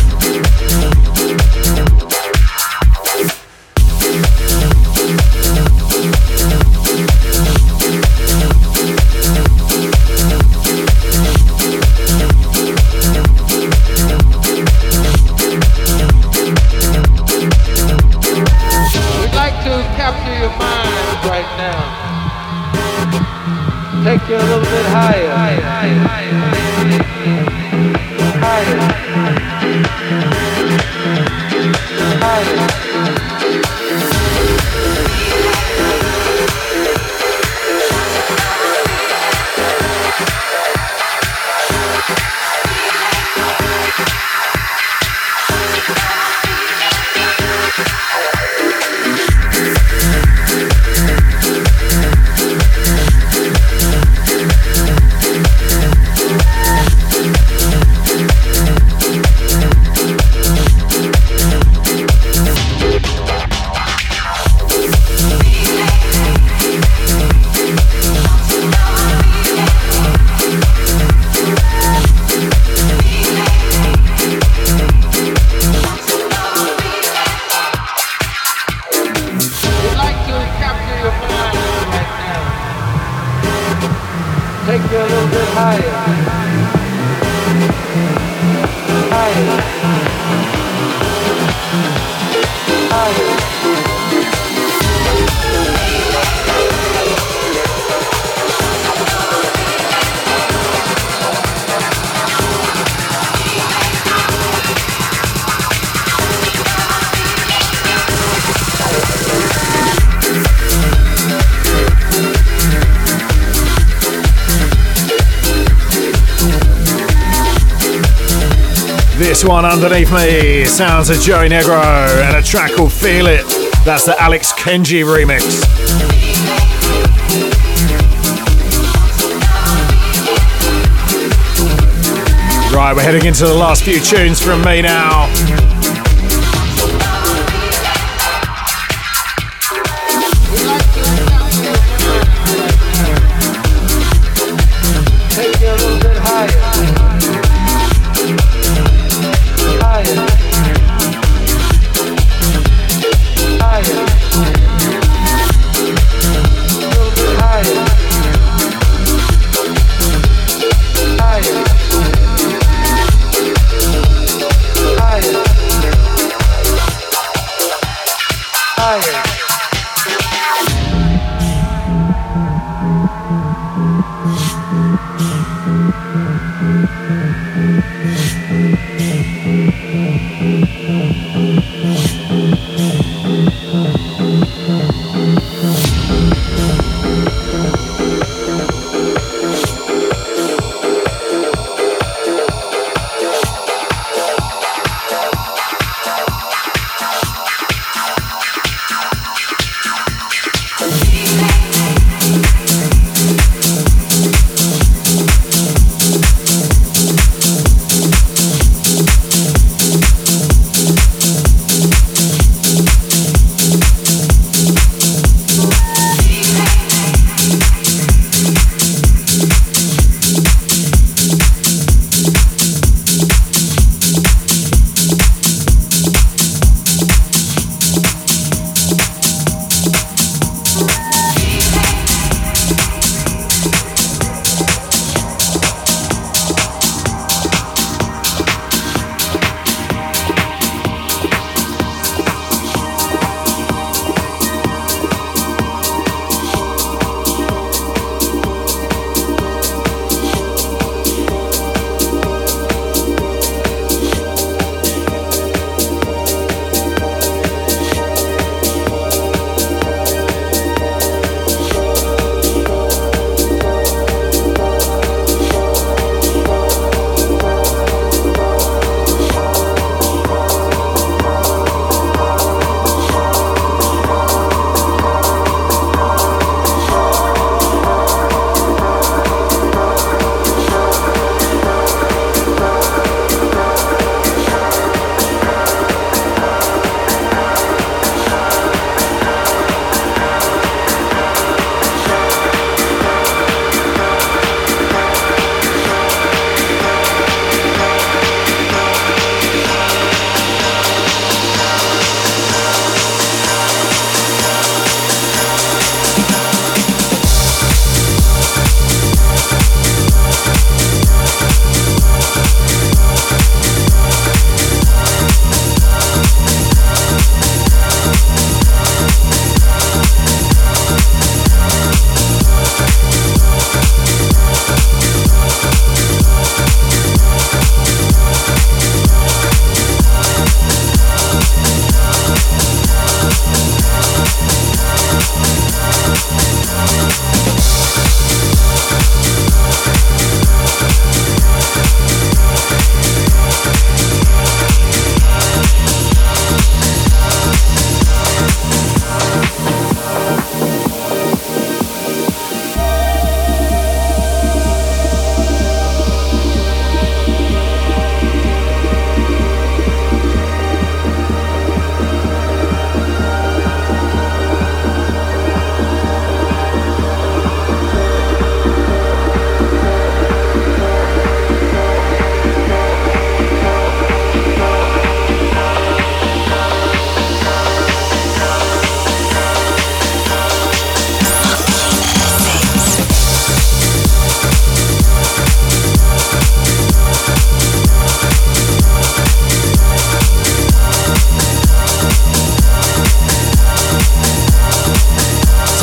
One underneath me, sounds of Joey Negro and a track called Feel It. That's the Alex Kenji remix. Right, we're heading into the last few tunes from me now.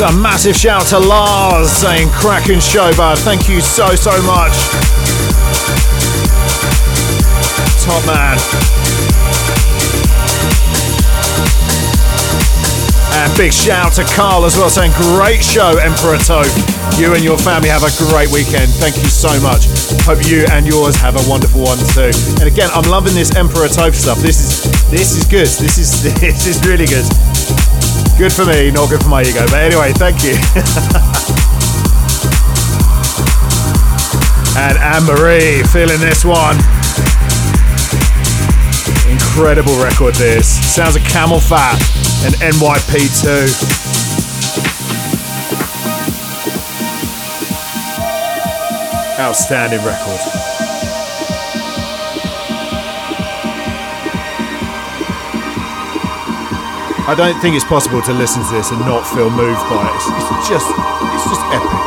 A massive shout to Lars saying cracking show, bud. Thank you so much. Top man. And big shout to Carl as well saying great show, Emperor Toph. You and your family have a great weekend. Thank you so much. Hope you and yours have a wonderful one too. And again, I'm loving this Emperor Toph stuff. This is good. This is really good. Good for me, not good for my ego. But anyway, thank you. And Anne-Marie, feeling this one. Incredible record this. Sounds like Camel Fat and NYP2. Outstanding record. I don't think it's possible to listen to this and not feel moved by it. It's just epic.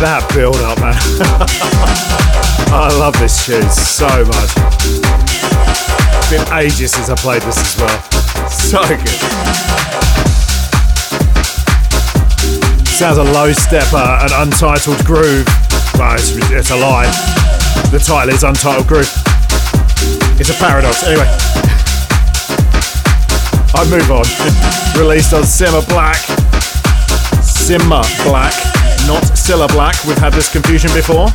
that build up, man. I love this tune so much. It's been ages since I played this as well. So good. Sounds a low stepper, an untitled groove. Well, it's a lie. The title is Untitled Groove. It's a paradox. Anyway, I move on. Released on Simmer Black, not Cilla Black. We've had this confusion before.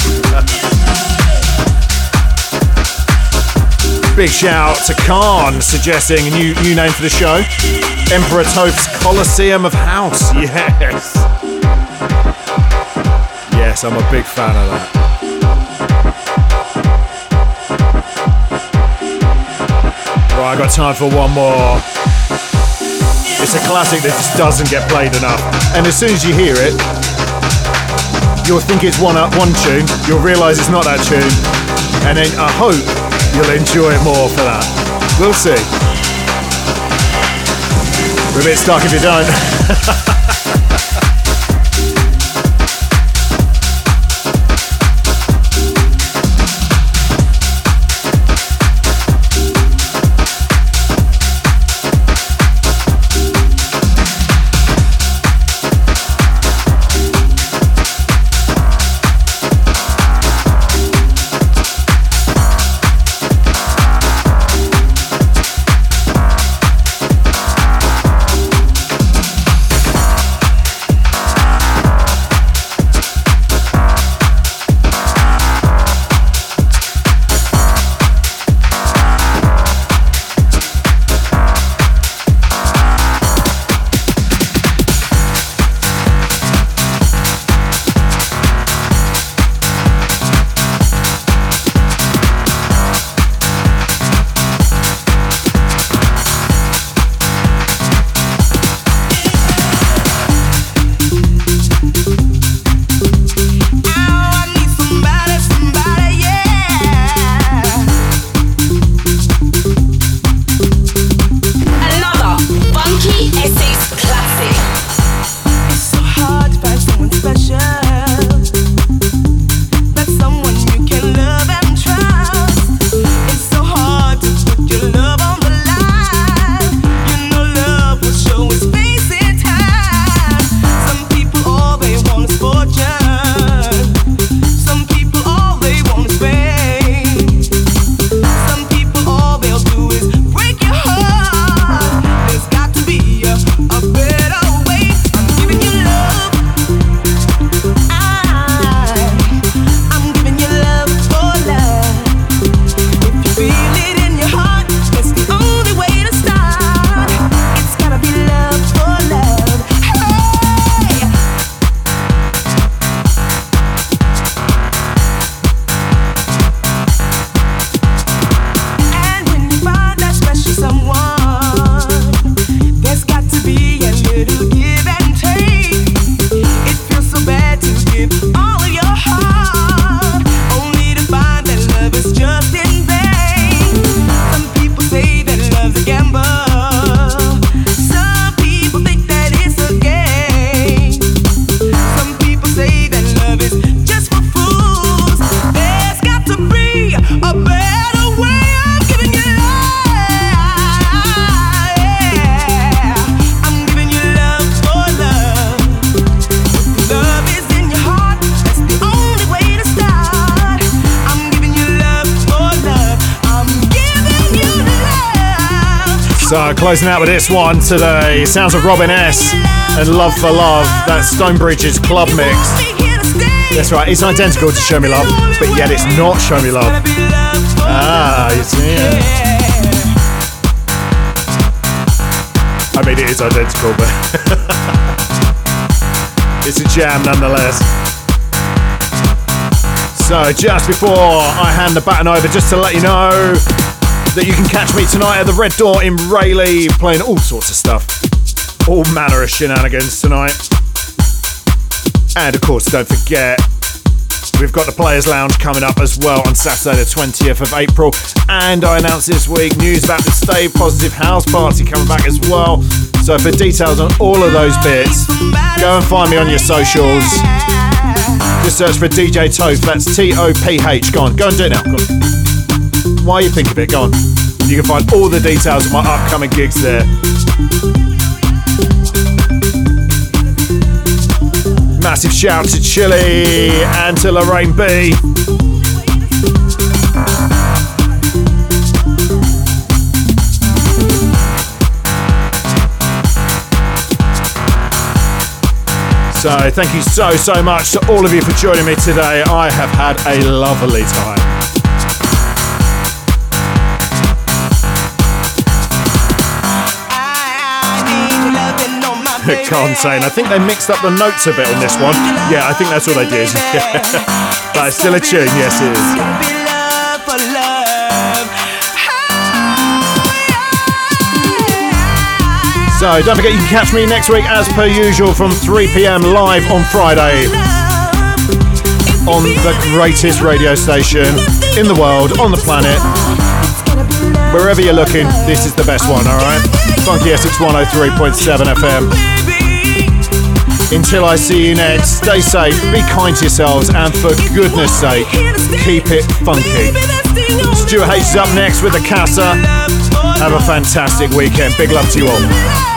Big shout to Khan suggesting a new name for the show. Emperor Toph's Colosseum of House. Yes. Yes, I'm a big fan of that. Right, I got time for one more. It's a classic that just doesn't get played enough. And as soon as you hear it, you'll think it's one tune, you'll realise it's not that tune, and then I hope you'll enjoy it more for that. We'll see. We're a bit stuck if you don't. Closing out with this one today. Sounds of Robin S. and Love for Love. That's Stonebridge's club mix. That's right, it's identical to Show Me Love, but yet it's not Show Me Love. Ah, you see? I mean, it is identical, but it's a jam nonetheless. So just before I hand the baton over, just to let you know that you can catch me tonight at the Red Door in Rayleigh, playing all sorts of stuff. All manner of shenanigans tonight. And of course, don't forget, we've got the Players Lounge coming up as well on Saturday the 20th of April. And I announced this week news about the Stay Positive House Party coming back as well. So for details on all of those bits, go and find me on your socials. Just search for DJ Toph, that's T-O-P-H. Go on, go and do it now. Go on. While you think of it, go on. You can find all the details of my upcoming gigs there. Massive shout to Chile and to Lorraine B. So thank you so much to all of you for joining me today. I have had a lovely time. Can't say, and I think they mixed up the notes a bit on this one. Yeah, I think that's all they did. But it's still a tune, yes it is. So don't forget you can catch me next week as per usual from 3 p.m. live on Friday on the greatest radio station in the world, on the planet. Wherever you're looking, this is the best one, alright? Funky SX 103.7 FM. Until I see you next, stay safe, be kind to yourselves, and for goodness sake, keep it funky. Stuart Hayes is up next with the Casa. Have a fantastic weekend. Big love to you all.